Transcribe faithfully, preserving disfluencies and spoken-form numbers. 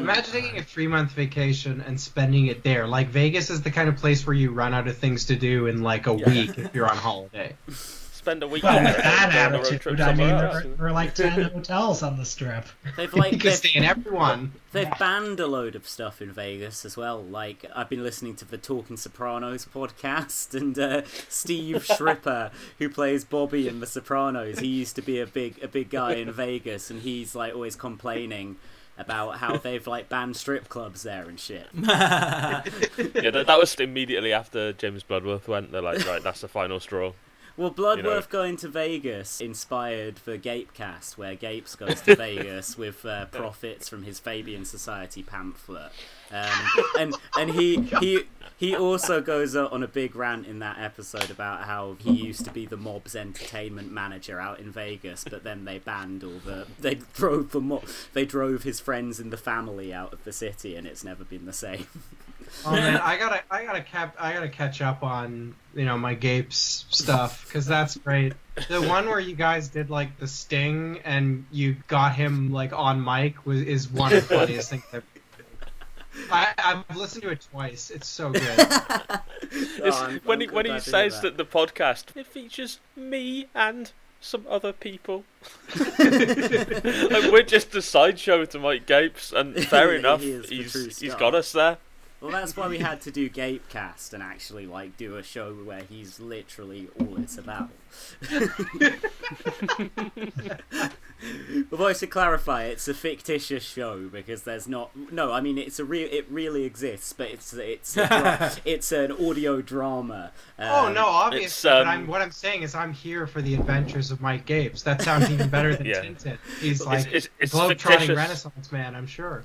Imagine taking a three-month vacation and spending it there. Like, Vegas is the kind of place where you run out of things to do in, like, a yeah. week if you're on holiday. Spend a week well, with that attitude, I mean, there were like ten hotels on the strip. They've like, you could stay in everyone. They've yeah. banned a load of stuff in Vegas as well. Like, I've been listening to the Talking Sopranos podcast, and uh, Steve Schripper, who plays Bobby in The Sopranos, he used to be a big a big guy in Vegas, and he's like always complaining about how they've like banned strip clubs there and shit. yeah, that, that was immediately after James Bloodworth went. They're like, right, that's the final straw. Well, Bloodworth you know. going to Vegas inspired the Gapecast, where Gapes goes to Vegas with uh, profits from his Fabian Society pamphlet. Um, and and he he he also goes on a big rant in that episode about how he used to be the mob's entertainment manager out in Vegas, but then they banned all the they drove the mob they drove his friends and the family out of the city, and it's never been the same. Oh man, I gotta I gotta cap I gotta catch up on you know my Gapes stuff, because that's great. The one where you guys did like the sting and you got him like on mic was is one of the funniest things I've I, I've listened to it twice. It's so good. oh, it's, when he, when he says that. that the podcast it features me and some other people, like we're just a sideshow to Mike Gapes, and fair enough, he he's he's got us there. Well, that's why we had to do Gapecast and actually like do a show where he's literally all it's about. But I should clarify, it's a fictitious show because there's not. No, I mean it's a real. It really exists, but it's it's a, it's an audio drama. Um, oh no, obviously. Um, but I'm, what I'm saying is, I'm here for the adventures of Mike Gapes. That sounds even better than yeah. Tintin. He's like it's, it's, it's globe-trotting fictitious. Renaissance man, I'm sure.